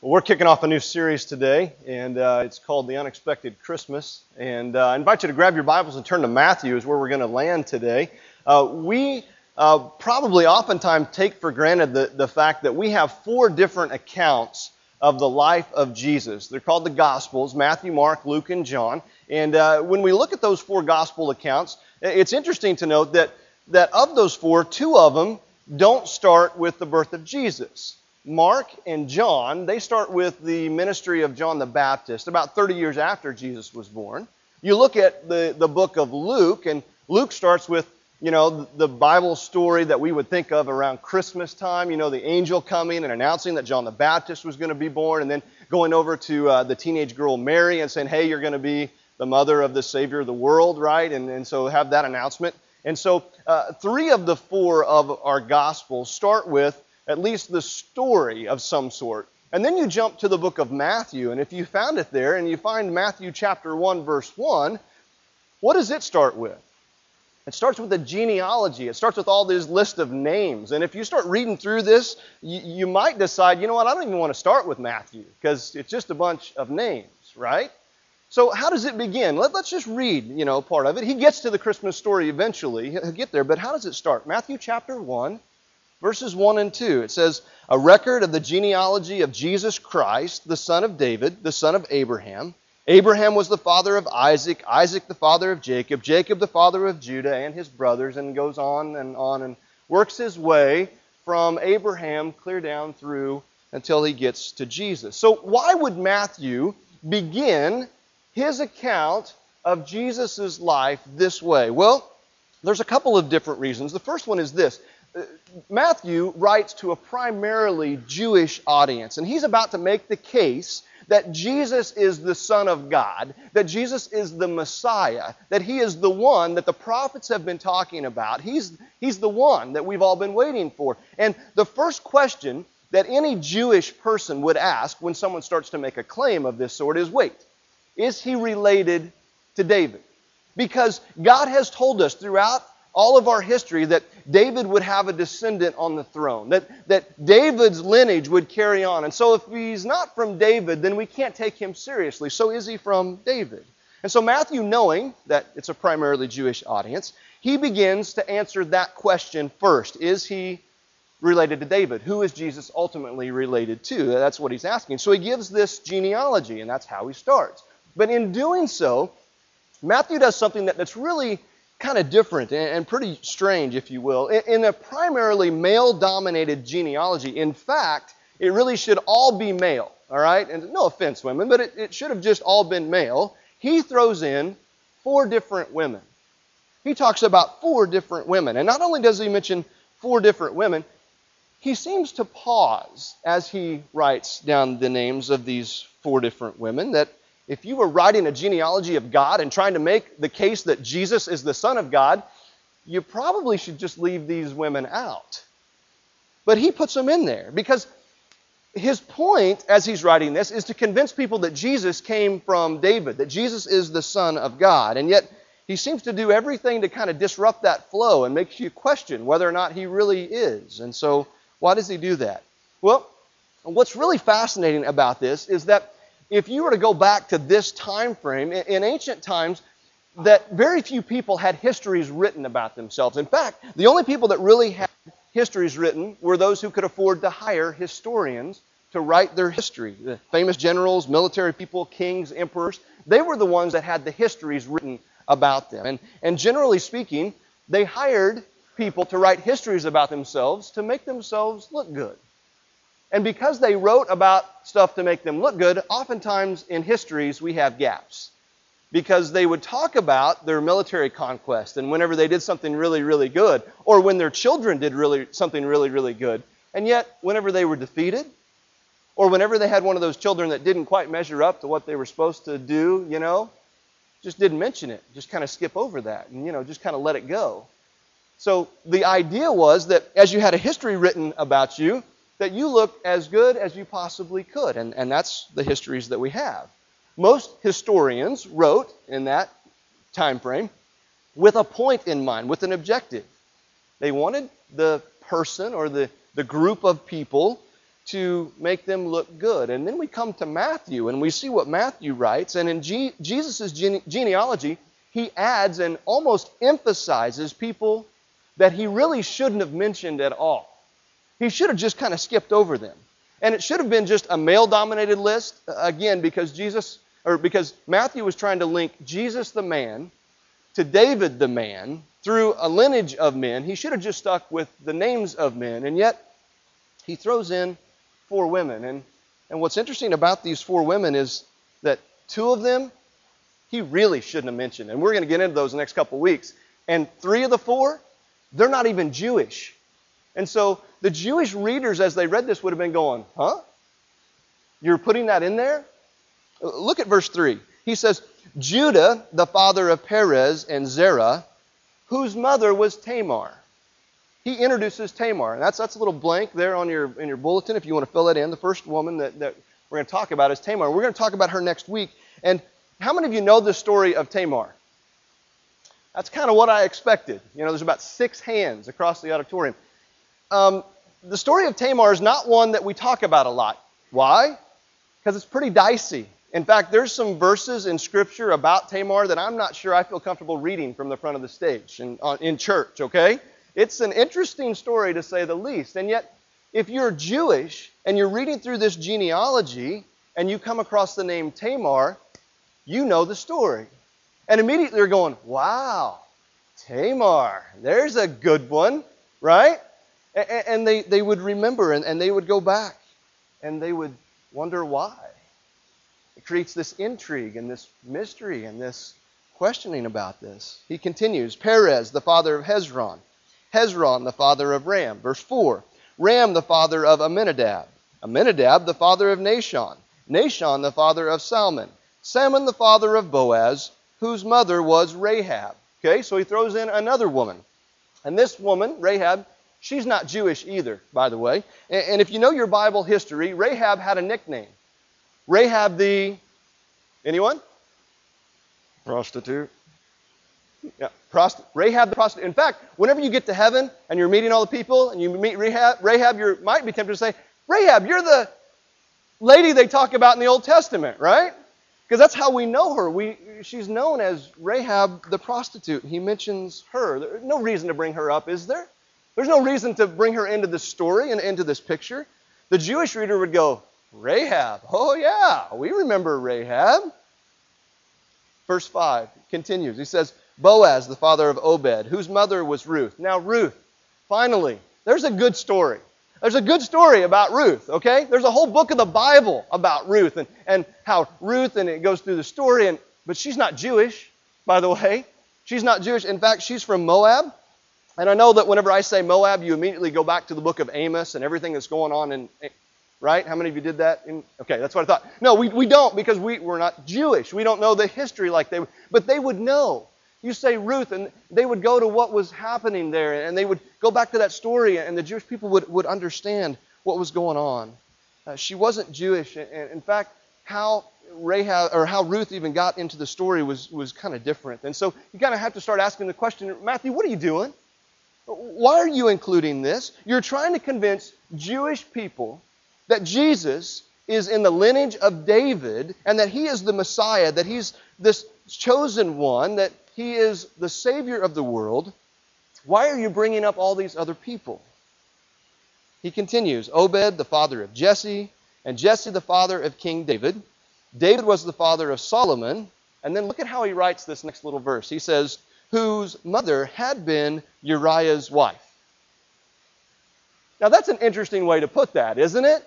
Well, we're kicking off a new series today, and it's called The Unexpected Christmas. And I invite you to grab your Bibles and turn to Matthew, is where we're going to land today. We probably oftentimes take for granted the fact that we have four different accounts of the life of Jesus. They're called the Gospels: Matthew, Mark, Luke, and John. And when we look at those four Gospel accounts, it's interesting to note that of those four, two of them don't start with the birth of Jesus. Mark and John, they start with the ministry of John the Baptist, about 30 years after Jesus was born. You look at the book of Luke, and Luke starts with, the Bible story that we would think of around Christmas time, the angel coming and announcing that John the Baptist was going to be born, and then going over to the teenage girl Mary and saying, hey, you're going to be the mother of the Savior of the world, right? And so have that announcement. And so three of the four of our Gospels start with at least the story of some sort. And then you jump to the book of Matthew, and if you found it there, and you find Matthew chapter 1, verse 1, what does it start with? It starts with a genealogy. It starts with all this list of names. And if you start reading through this, you might decide, I don't even want to start with Matthew, because it's just a bunch of names, right? So how does it begin? Let's just read, part of it. He gets to the Christmas story eventually. He'll get there, but how does it start? Matthew chapter 1. Verses 1 and 2, it says, a record of the genealogy of Jesus Christ, the son of David, the son of Abraham. Abraham was the father of Isaac, Isaac the father of Jacob, Jacob the father of Judah and his brothers, and goes on and works his way from Abraham clear down through until he gets to Jesus. So why would Matthew begin his account of Jesus' life this way? Well, there's a couple of different reasons. The first one is this. Matthew writes to a primarily Jewish audience, and he's about to make the case that Jesus is the Son of God, that Jesus is the Messiah, that he is the one that the prophets have been talking about. He's the one that we've all been waiting for. And the first question that any Jewish person would ask when someone starts to make a claim of this sort is, wait, is he related to David? Because God has told us throughout all of our history that David would have a descendant on the throne, that David's lineage would carry on. And so if he's not from David, then we can't take him seriously. So is he from David? And so Matthew, knowing that it's a primarily Jewish audience, he begins to answer that question first. Is he related to David? Who is Jesus ultimately related to? That's what he's asking. So he gives this genealogy, and that's how he starts. But in doing so, Matthew does something that's really kind of different and pretty strange, if you will, in a primarily male-dominated genealogy. In fact, it really should all be male, all right? And no offense, women, but it should have just all been male. He throws in four different women. He talks about four different women. And not only does he mention four different women, he seems to pause as he writes down the names of these four different women, that if you were writing a genealogy of God and trying to make the case that Jesus is the Son of God, you probably should just leave these women out. But he puts them in there because his point as he's writing this is to convince people that Jesus came from David, that Jesus is the Son of God. And yet he seems to do everything to kind of disrupt that flow and makes you question whether or not he really is. And so why does he do that? Well, what's really fascinating about this is that if you were to go back to this time frame, in ancient times, that very few people had histories written about themselves. In fact, the only people that really had histories written were those who could afford to hire historians to write their history. The famous generals, military people, kings, emperors, they were the ones that had the histories written about them. And generally speaking, they hired people to write histories about themselves to make themselves look good. And because they wrote about stuff to make them look good, oftentimes in histories we have gaps. Because they would talk about their military conquest and whenever they did something really, really good, or when their children did something really, really good. And yet, whenever they were defeated, or whenever they had one of those children that didn't quite measure up to what they were supposed to do, just didn't mention it. Just kind of skip over that and, just kind of let it go. So the idea was that as you had a history written about you, that you look as good as you possibly could. And that's the histories that we have. Most historians wrote in that time frame with a point in mind, with an objective. They wanted the person or the group of people to make them look good. And then we come to Matthew, and we see what Matthew writes. And in Jesus' genealogy, he adds and almost emphasizes people that he really shouldn't have mentioned at all. He should have just kind of skipped over them. And it should have been just a male-dominated list, again, because Matthew was trying to link Jesus the man to David the man through a lineage of men. He should have just stuck with the names of men, and yet he throws in 4 women. And what's interesting about these 4 women is that 2 of them he really shouldn't have mentioned, and we're going to get into those in the next couple weeks. And 3 of the 4, they're not even Jewish. And so the Jewish readers, as they read this, would have been going, huh? You're putting that in there? Look at verse 3. He says, Judah, the father of Perez and Zerah, whose mother was Tamar. He introduces Tamar. And that's a little blank there on in your bulletin if you want to fill it in. The first woman that we're going to talk about is Tamar. We're going to talk about her next week. And how many of you know the story of Tamar? That's kind of what I expected. You know, there's about 6 hands across the auditorium. The story of Tamar is not one that we talk about a lot. Why? Because it's pretty dicey. In fact, there's some verses in Scripture about Tamar that I'm not sure I feel comfortable reading from the front of the stage in church, okay? It's an interesting story, to say the least. And yet, if you're Jewish and you're reading through this genealogy and you come across the name Tamar, you know the story. And immediately you're going, wow, Tamar, there's a good one, right? And they would remember, and they would go back, and they would wonder why. It creates this intrigue and this mystery and this questioning about this. He continues, Perez, the father of Hezron. Hezron, the father of Ram. Verse 4, Ram, the father of Amminadab. Amminadab, the father of Nahshon. Nahshon, the father of Salmon. Salmon, the father of Boaz, whose mother was Rahab. Okay, so he throws in another woman. And this woman, Rahab, she's not Jewish either, by the way. And if you know your Bible history, Rahab had a nickname. Rahab the, anyone? Prostitute. Yeah, Rahab the prostitute. In fact, whenever you get to heaven and you're meeting all the people and you meet Rahab, you might be tempted to say, Rahab, you're the lady they talk about in the Old Testament, right? Because that's how we know her. She's known as Rahab the prostitute. He mentions her. There's no reason to bring her up, is there? There's no reason to bring her into this story and into this picture. The Jewish reader would go, Rahab, oh yeah, we remember Rahab. Verse 5 continues. He says, Boaz, the father of Obed, whose mother was Ruth. Now Ruth, finally, there's a good story. There's a good story about Ruth, okay? There's a whole book of the Bible about Ruth and how Ruth, and it goes through the story. But she's not Jewish, by the way. She's not Jewish. In fact, she's from Moab. And I know that whenever I say Moab, you immediately go back to the book of Amos and everything that's going on in, right? How many of you did that? Okay, that's what I thought. No, we don't, because we're not Jewish. We don't know the history like they would. But they would know. You say Ruth, and they would go to what was happening there, and they would go back to that story, and the Jewish people would understand what was going on. She wasn't Jewish. And in fact, how Ruth even got into the story was kind of different. And so you kind of have to start asking the question, Matthew, what are you doing? Why are you including this? You're trying to convince Jewish people that Jesus is in the lineage of David and that he is the Messiah, that he's this chosen one, that he is the Savior of the world. Why are you bringing up all these other people? He continues, Obed, the father of Jesse, and Jesse, the father of King David. David was the father of Solomon. And then look at how he writes this next little verse. He says, whose mother had been Uriah's wife. Now, that's an interesting way to put that, isn't it?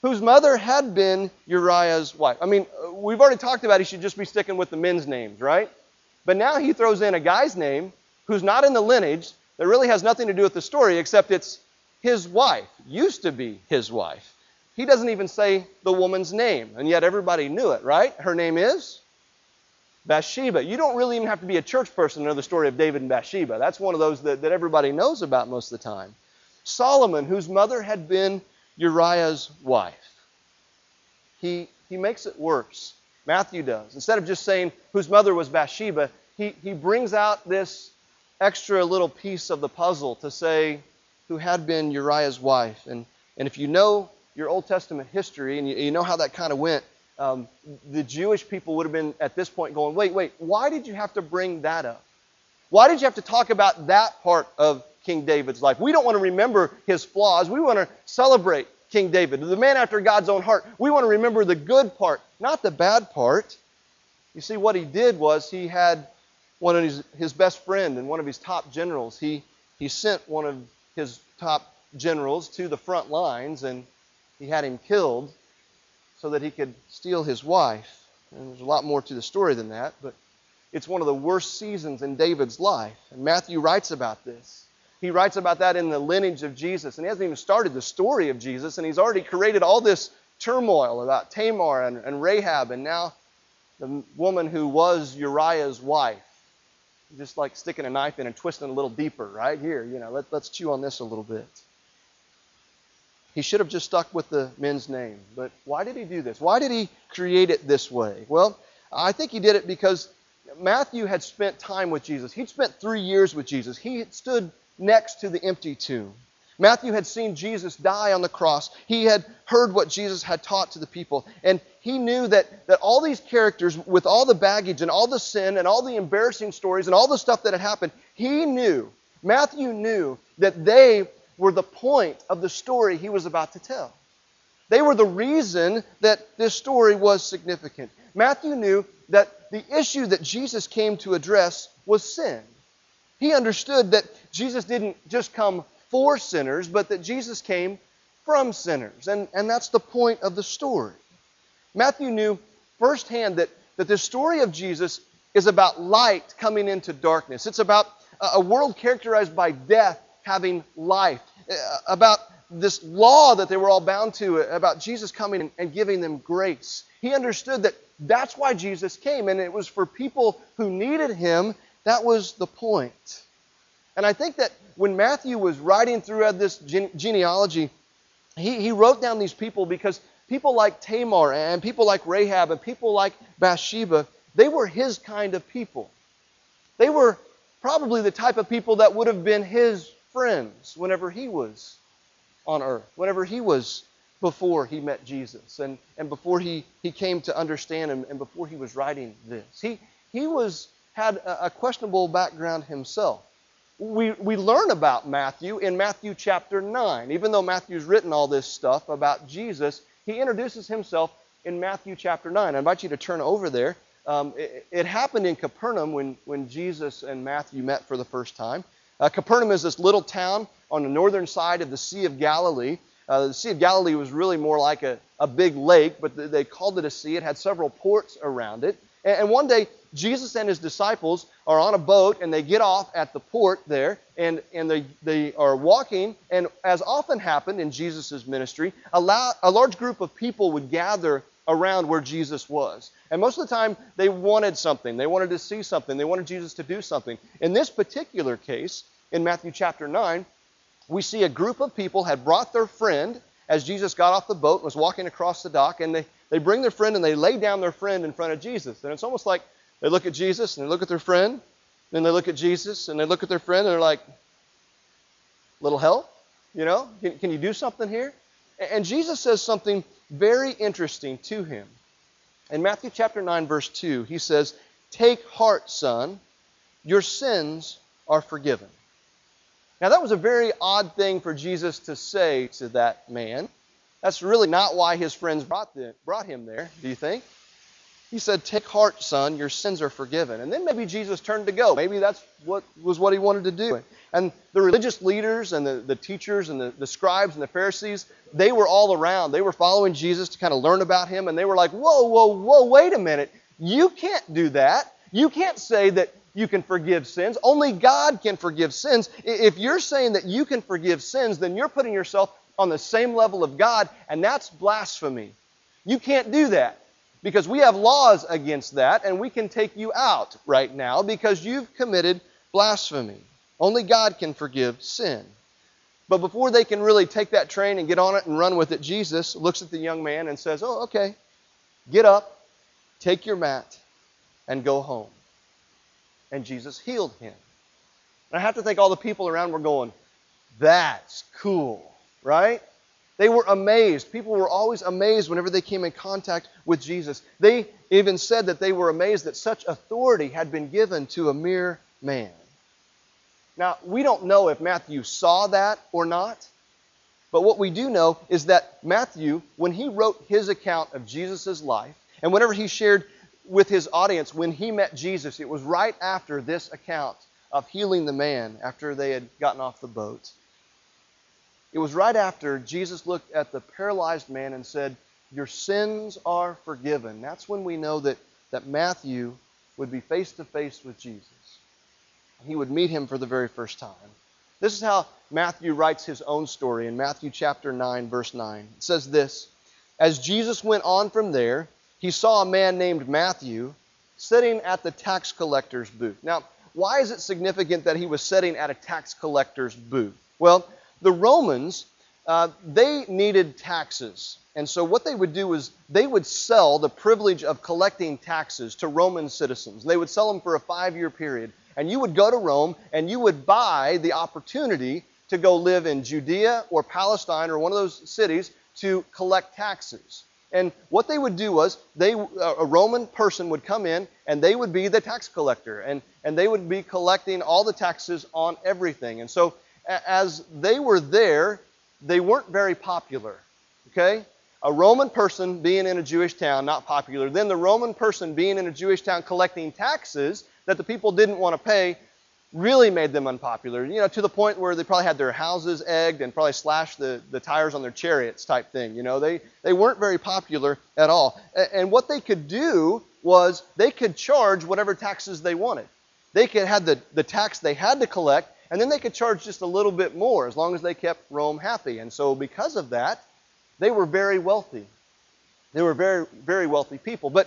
Whose mother had been Uriah's wife. I mean, we've already talked about he should just be sticking with the men's names, right? But now he throws in a guy's name who's not in the lineage, that really has nothing to do with the story, except it's his wife, used to be his wife. He doesn't even say the woman's name, and yet everybody knew it, right? Her name is Bathsheba. You don't really even have to be a church person to know the story of David and Bathsheba. That's one of those that everybody knows about most of the time. Solomon, whose mother had been Uriah's wife. He makes it worse. Matthew does. Instead of just saying whose mother was Bathsheba, he brings out this extra little piece of the puzzle to say who had been Uriah's wife. And if you know your Old Testament history, and you know how that kind of went, the Jewish people would have been at this point going, wait, why did you have to bring that up? Why did you have to talk about that part of King David's life? We don't want to remember his flaws. We want to celebrate King David, the man after God's own heart. We want to remember the good part, not the bad part. You see, what he did was he had one of his best friend and one of his top generals. He sent one of his top generals to the front lines, and he had him killed so that he could steal his wife. And there's a lot more to the story than that, but it's one of the worst seasons in David's life. And Matthew writes about this. He writes about that in the lineage of Jesus, and he hasn't even started the story of Jesus, and he's already created all this turmoil about Tamar and Rahab, and now the woman who was Uriah's wife. Just like sticking a knife in and twisting a little deeper right here. Let's chew on this a little bit. He should have just stuck with the men's name. But why did he do this? Why did he create it this way? Well, I think he did it because Matthew had spent time with Jesus. He'd spent 3 years with Jesus. He had stood next to the empty tomb. Matthew had seen Jesus die on the cross. He had heard what Jesus had taught to the people. And he knew that all these characters, with all the baggage and all the sin and all the embarrassing stories and all the stuff that had happened, Matthew knew that they were the point of the story he was about to tell. They were the reason that this story was significant. Matthew knew that the issue that Jesus came to address was sin. He understood that Jesus didn't just come for sinners, but that Jesus came from sinners. And that's the point of the story. Matthew knew firsthand that the story of Jesus is about light coming into darkness. It's about a world characterized by death having life, about this law that they were all bound to, about Jesus coming and giving them grace. He understood that that's why Jesus came, and it was for people who needed him. That was the point. And I think that when Matthew was writing throughout this genealogy, he wrote down these people because people like Tamar and people like Rahab and people like Bathsheba, they were his kind of people. They were probably the type of people that would have been his friends whenever he was on earth, whenever he was before he met Jesus and before he came to understand him and before he was writing this. He had a questionable background himself. We learn about Matthew in Matthew chapter 9. Even though Matthew's written all this stuff about Jesus, he introduces himself in Matthew chapter 9. I invite you to turn over there. It happened in Capernaum when Jesus and Matthew met for the first time. Capernaum is this little town on the northern side of the Sea of Galilee. The Sea of Galilee was really more like a big lake, but they called it a sea. It had several ports around it. And one day, Jesus and his disciples are on a boat, and they get off at the port there, and they are walking. And as often happened in Jesus' ministry, a large group of people would gather around where Jesus was. And most of the time, they wanted something. They wanted to see something. They wanted Jesus to do something. In this particular case, in Matthew chapter 9, we see a group of people had brought their friend as Jesus got off the boat and was walking across the dock, and they bring their friend, and they lay down their friend in front of Jesus. And it's almost like they look at Jesus, and they look at their friend, then they look at Jesus, and they look at their friend, and they're like, little help? Can you do something here? And Jesus says something very interesting to him. In Matthew chapter 9, verse 2, he says, "Take heart, son, your sins are forgiven." Now, that was a very odd thing for Jesus to say to that man. That's really not why his friends brought him there, do you think? He said, "Take heart, son, your sins are forgiven." And then maybe Jesus turned to go. Maybe that's what he wanted to do. And the religious leaders and the teachers and the scribes and the Pharisees, they were all around. They were following Jesus to kind of learn about him. And they were like, whoa, wait a minute. You can't do that. You can't say that you can forgive sins. Only God can forgive sins. If you're saying that you can forgive sins, then you're putting yourself on the same level of God, and that's blasphemy. You can't do that. Because we have laws against that, and we can take you out right now because you've committed blasphemy. Only God can forgive sin. But before they can really take that train and get on it and run with it, Jesus looks at the young man and says, "Oh, okay, get up, take your mat, and go home." And Jesus healed him. And I have to think all the people around were going, "That's cool," right? They were amazed. People were always amazed whenever they came in contact with Jesus. They even said that they were amazed that such authority had been given to a mere man. Now, we don't know if Matthew saw that or not, but what we do know is that Matthew, when he wrote his account of Jesus' life, and whenever he shared with his audience when he met Jesus, it was right after this account of healing the man after they had gotten off the boat. It was right after Jesus looked at the paralyzed man and said, "Your sins are forgiven." That's when we know that Matthew would be face-to-face with Jesus. He would meet him for the very first time. This is how Matthew writes his own story in Matthew chapter 9, verse 9. It says this, "As Jesus went on from there, he saw a man named Matthew sitting at the tax collector's booth." Now, why is it significant that he was sitting at a tax collector's booth? Well, the Romans, they needed taxes. And so what they would do is they would sell the privilege of collecting taxes to Roman citizens. They would sell them for a 5-year period. And you would go to Rome and you would buy the opportunity to go live in Judea or Palestine or one of those cities to collect taxes. And what they would do was a Roman person would come in and they would be the tax collector. And they would be collecting all the taxes on everything. And so as they were there, they weren't very popular, okay? A Roman person being in a Jewish town, not popular. Then the Roman person being in a Jewish town collecting taxes that the people didn't want to pay really made them unpopular, you know, to the point where they probably had their houses egged and probably slashed the tires on their chariots type thing. You know, they weren't very popular at all. And what they could do was they could charge whatever taxes they wanted. They could have the tax they had to collect, and then they could charge just a little bit more as long as they kept Rome happy. And so because of that, they were very wealthy. They were very, very wealthy people. But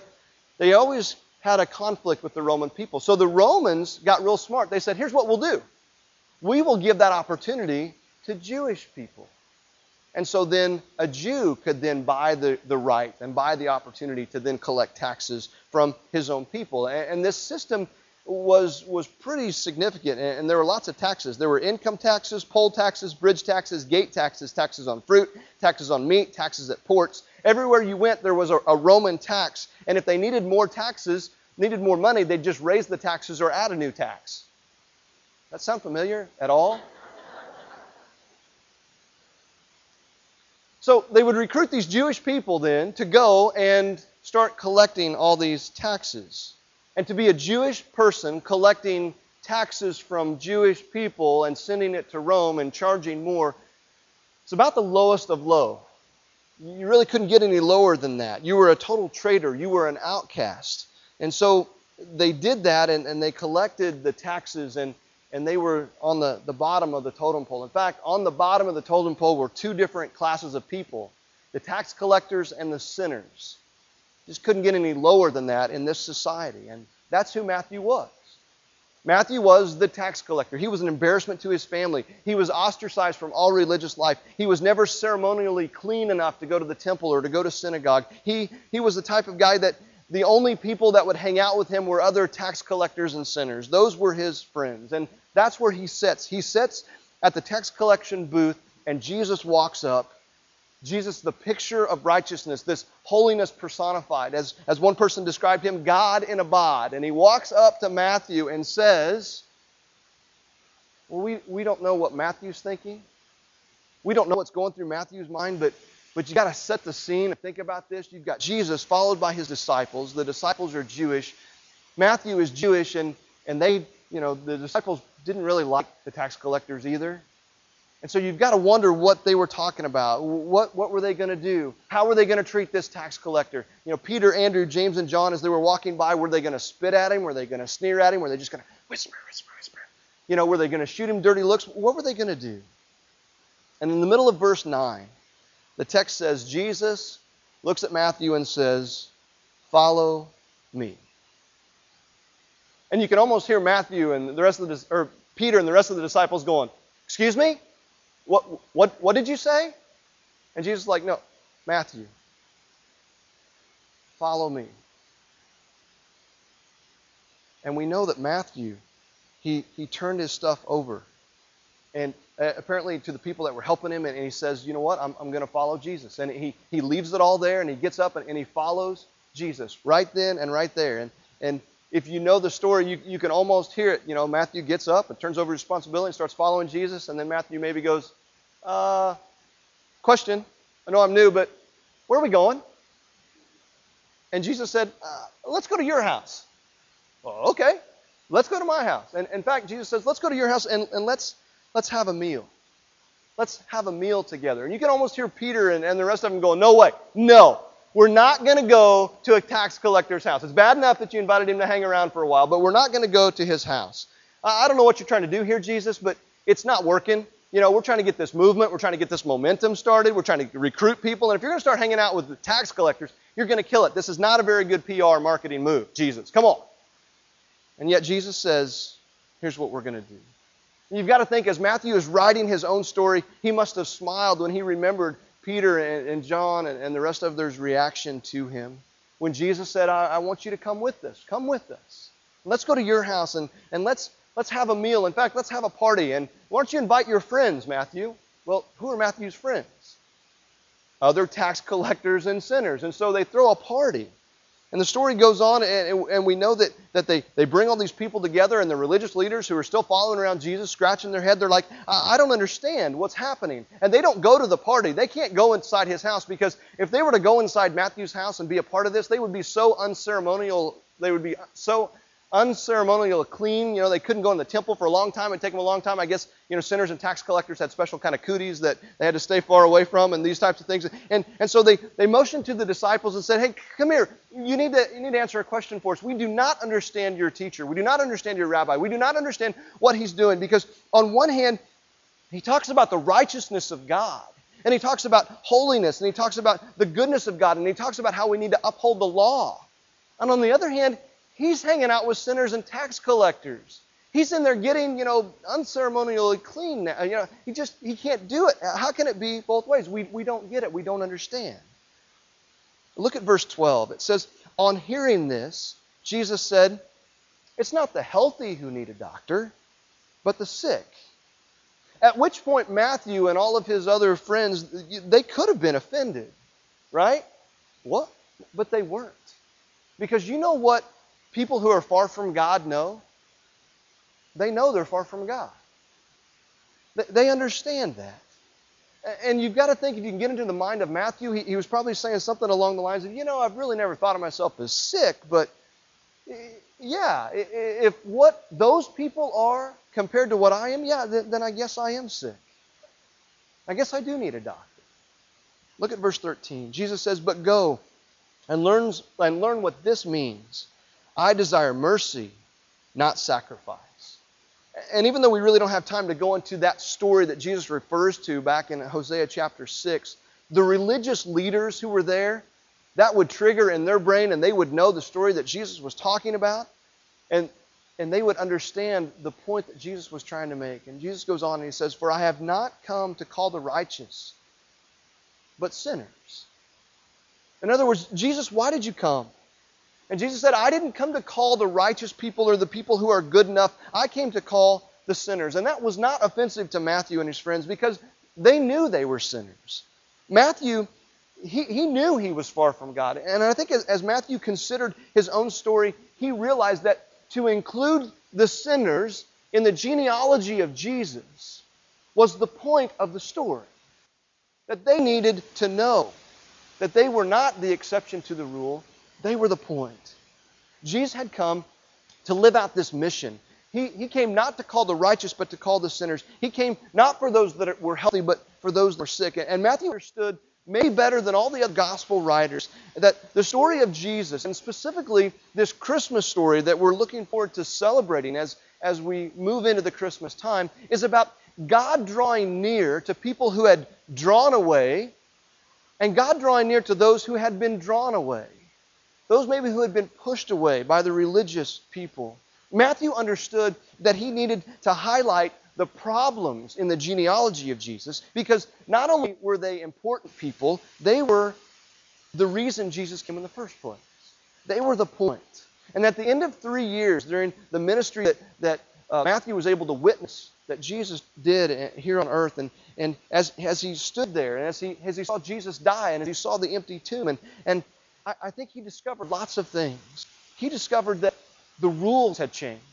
they always had a conflict with the Roman people. So the Romans got real smart. They said, here's what we'll do. We will give that opportunity to Jewish people. And so then a Jew could then buy the right and buy the opportunity to then collect taxes from his own people. And this system was pretty significant, and there were lots of taxes. There were income taxes, poll taxes, bridge taxes, gate taxes, taxes on fruit, taxes on meat, taxes at ports. Everywhere you went, there was a Roman tax, and if they needed more taxes, needed more money, they'd just raise the taxes or add a new tax. That sound familiar at all? So they would recruit these Jewish people then to go and start collecting all these taxes. And to be a Jewish person collecting taxes from Jewish people and sending it to Rome and charging more, it's about the lowest of low. You really couldn't get any lower than that. You were a total traitor. You were an outcast. And so they did that, and they collected the taxes, and they were on the bottom of the totem pole. In fact, on the bottom of the totem pole were two different classes of people, the tax collectors and the sinners. Just couldn't get any lower than that in this society. And that's who Matthew was. Matthew was the tax collector. He was an embarrassment to his family. He was ostracized from all religious life. He was never ceremonially clean enough to go to the temple or to go to synagogue. He was the type of guy that the only people that would hang out with him were other tax collectors and sinners. Those were his friends. And that's where he sits. He sits at the tax collection booth, and Jesus walks up. Jesus, the picture of righteousness, this holiness personified. As one person described him, God in a bod. And he walks up to Matthew and says, well, we don't know what Matthew's thinking. We don't know what's going through Matthew's mind, but you got to set the scene and think about this. You've got Jesus followed by his disciples. The disciples are Jewish. Matthew is Jewish, and they, you know, the disciples didn't really like the tax collectors either. And so you've got to wonder what they were talking about. What were they going to do? How were they going to treat this tax collector? You know, Peter, Andrew, James, and John, as they were walking by, were they going to spit at him? Were they going to sneer at him? Were they just going to whisper, whisper, whisper? You know, were they going to shoot him dirty looks? What were they going to do? And in the middle of verse 9, the text says, Jesus looks at Matthew and says, "Follow me." And you can almost hear Matthew and the rest of the, or Peter and the rest of the disciples going, "Excuse me? What did you say?" And Jesus is like, "No, Matthew, follow me." And we know that Matthew, he turned his stuff over. And apparently to the people that were helping him, and he says, you know what, I'm going to follow Jesus. And he leaves it all there, and he gets up, and he follows Jesus right then and right there. And if you know the story, you can almost hear it. You know, Matthew gets up and turns over responsibility and starts following Jesus, and then Matthew maybe goes, question, I know I'm new, but where are we going? And Jesus said, let's go to your house. Well, okay, let's go to my house. And in fact, Jesus says, let's go to your house and let's have a meal. Let's have a meal together. And you can almost hear Peter and the rest of them going, no way, no. We're not going to go to a tax collector's house. It's bad enough that you invited him to hang around for a while, but we're not going to go to his house. I don't know what you're trying to do here, Jesus, but it's not working. You know, we're trying to get this movement. We're trying to get this momentum started. We're trying to recruit people. And if you're going to start hanging out with the tax collectors, you're going to kill it. This is not a very good PR marketing move, Jesus. Come on. And yet Jesus says, here's what we're going to do. And you've got to think, as Matthew is writing his own story, he must have smiled when he remembered Peter and John and the rest of their reaction to him when Jesus said, I want you to come with us. Come with us. Let's go to your house and let's have a meal. In fact, let's have a party. And why don't you invite your friends, Matthew? Well, who are Matthew's friends? Other tax collectors and sinners. And so they throw a party. And the story goes on, and we know that they bring all these people together, and the religious leaders who are still following around Jesus, scratching their head, they're like, I don't understand what's happening. And they don't go to the party. They can't go inside his house, because if they were to go inside Matthew's house and be a part of this, they would be so unceremonial. They would be so unceremonial clean. You know, they couldn't go in the temple for a long time. It'd take them a long time. I guess, you know, sinners and tax collectors had special kind of cooties that they had to stay far away from and these types of things. And so they motioned to the disciples and said, hey, come here. You need to answer a question for us. We do not understand your teacher. We do not understand your rabbi. We do not understand what he's doing. Because on one hand, he talks about the righteousness of God. And he talks about holiness. And he talks about the goodness of God. And he talks about how we need to uphold the law. And on the other hand, he's hanging out with sinners and tax collectors. He's in there getting, you know, unceremonially clean now. You know, he can't do it. How can it be both ways? We don't get it. We don't understand. Look at verse 12. It says, on hearing this, Jesus said, it's not the healthy who need a doctor, but the sick. At which point Matthew and all of his other friends, they could have been offended, right? What? But they weren't. Because you know what? People who are far from God know. They know they're far from God. They understand that. And you've got to think, if you can get into the mind of Matthew, he was probably saying something along the lines of, you know, I've really never thought of myself as sick, but yeah, if what those people are compared to what I am, yeah, then I guess I am sick. I guess I do need a doctor. Look at verse 13. Jesus says, but go and learn what this means. I desire mercy, not sacrifice. And even though we really don't have time to go into that story that Jesus refers to back in Hosea chapter 6, the religious leaders who were there, that would trigger in their brain, and they would know the story that Jesus was talking about, and they would understand the point that Jesus was trying to make. And Jesus goes on and he says, for I have not come to call the righteous, but sinners. In other words, Jesus, why did you come? And Jesus said, I didn't come to call the righteous people or the people who are good enough. I came to call the sinners. And that was not offensive to Matthew and his friends, because they knew they were sinners. Matthew, he knew he was far from God. And I think as Matthew considered his own story, he realized that to include the sinners in the genealogy of Jesus was the point of the story. That they needed to know that they were not the exception to the rule. They were the point. Jesus had come to live out this mission. He came not to call the righteous, but to call the sinners. He came not for those that were healthy, but for those that were sick. And Matthew understood, maybe better than all the other gospel writers, that the story of Jesus, and specifically this Christmas story that we're looking forward to celebrating as we move into the Christmas time, is about God drawing near to people who had drawn away, and God drawing near to those who had been drawn away. Those maybe who had been pushed away by the religious people. Matthew understood that he needed to highlight the problems in the genealogy of Jesus, because not only were they important people, they were the reason Jesus came in the first place. They were the point. And at the end of 3 years, during the ministry that Matthew was able to witness, that Jesus did here on earth, and as he stood there, and as he saw Jesus die, and as he saw the empty tomb, and I think he discovered lots of things. He discovered that the rules had changed.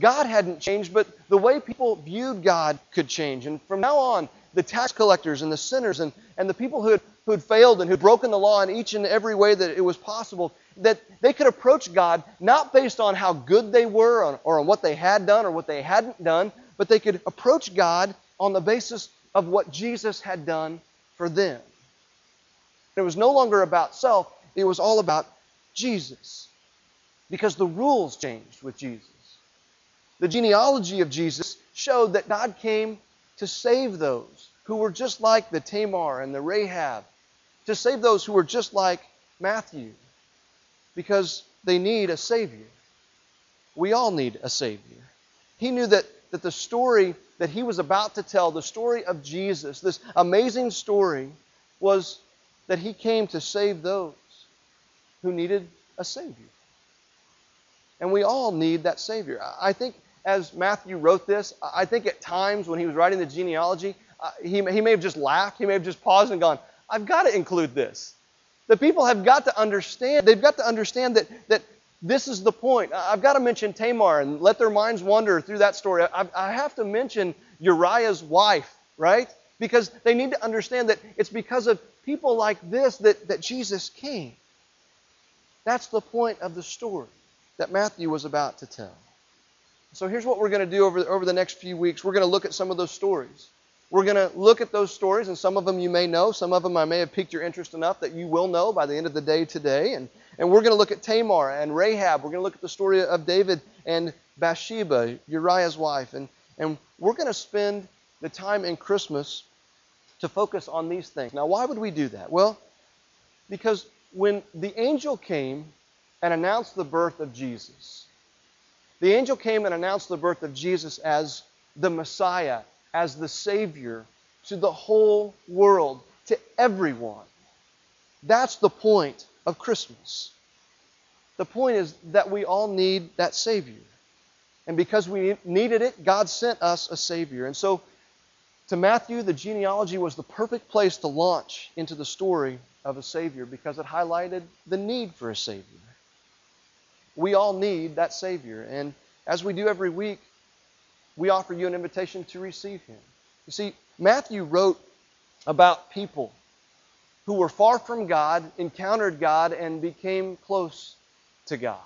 God hadn't changed, but the way people viewed God could change. And from now on, the tax collectors and the sinners and the people who had failed and who'd broken the law in each and every way that it was possible, that they could approach God not based on how good they were or on what they had done or what they hadn't done, but they could approach God on the basis of what Jesus had done for them. It was no longer about self. It was all about Jesus, because the rules changed with Jesus. The genealogy of Jesus showed that God came to save those who were just like the Tamar and the Rahab, to save those who were just like Matthew, because they need a Savior. We all need a Savior. He knew that the story that he was about to tell, the story of Jesus, this amazing story, was that he came to save those who needed a Savior. And we all need that Savior. I think as Matthew wrote this, I think at times when he was writing the genealogy, he may have just laughed. He may have just paused and gone, I've got to include this. The people have got to understand. They've got to understand that this is the point. I've got to mention Tamar and let their minds wander through that story. I have to mention Uriah's wife, right? Because they need to understand that it's because of people like this that Jesus came. That's the point of the story that Matthew was about to tell. So here's what we're going to do over the next few weeks. We're going to look at some of those stories. We're going to look at those stories, and some of them you may know. Some of them I may have piqued your interest enough that you will know by the end of the day today. And we're going to look at Tamar and Rahab. We're going to look at the story of David and Bathsheba, Uriah's wife. And we're going to spend the time in Christmas to focus on these things. Now, why would we do that? Well, because when the angel came and announced the birth of Jesus, the angel came and announced the birth of Jesus as the Messiah, as the Savior to the whole world, to everyone. That's the point of Christmas. The point is that we all need that Savior. And because we needed it, God sent us a Savior. And so to Matthew, the genealogy was the perfect place to launch into the story of a Savior, because it highlighted the need for a Savior. We all need that Savior. And as we do every week, we offer you an invitation to receive Him. You see, Matthew wrote about people who were far from God, encountered God, and became close to God.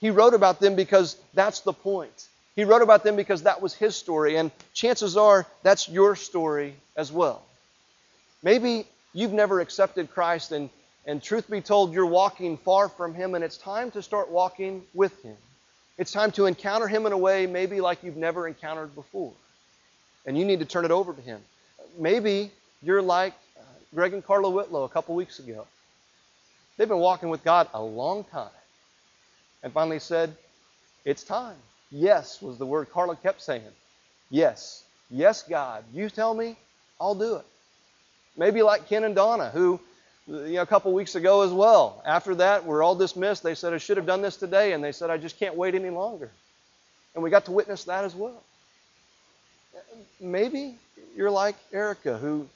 He wrote about them because that's the point. He wrote about them because that was his story, and chances are that's your story as well. Maybe you've never accepted Christ, and truth be told, you're walking far from Him, and it's time to start walking with Him. It's time to encounter Him in a way maybe like you've never encountered before, and you need to turn it over to Him. Maybe you're like Greg and Carla Whitlow a couple weeks ago. They've been walking with God a long time and finally said, it's time. Yes was the word Carla kept saying. Yes. Yes, God. You tell me, I'll do it. Maybe like Ken and Donna, who a couple weeks ago as well. After that, we're all dismissed. They said, I should have done this today. And they said, I just can't wait any longer. And we got to witness that as well. Maybe you're like Erica, who,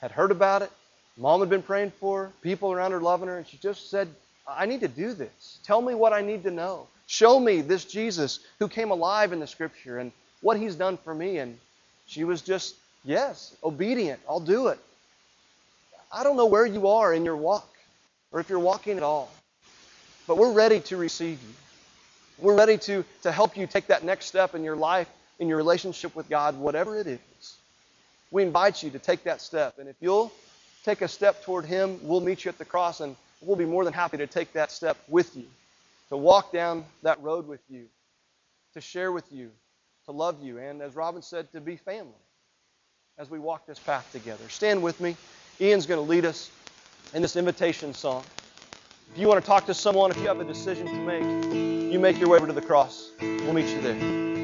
had heard about it. Mom had been praying for her. People around her loving her. And she just said, I need to do this. Tell me what I need to know. Show me this Jesus who came alive in the Scripture and what He's done for me. And she was just, yes, obedient. I'll do it. I don't know where you are in your walk, or if you're walking at all, but we're ready to receive you. We're ready to help you take that next step in your life, in your relationship with God, whatever it is. We invite you to take that step, and if you'll take a step toward Him, we'll meet you at the cross, and we'll be more than happy to take that step with you, to walk down that road with you, to share with you, to love you, and as Robin said, to be family as we walk this path together. Stand with me. Ian's going to lead us in this invitation song. If you want to talk to someone, if you have a decision to make, you make your way over to the cross. We'll meet you there.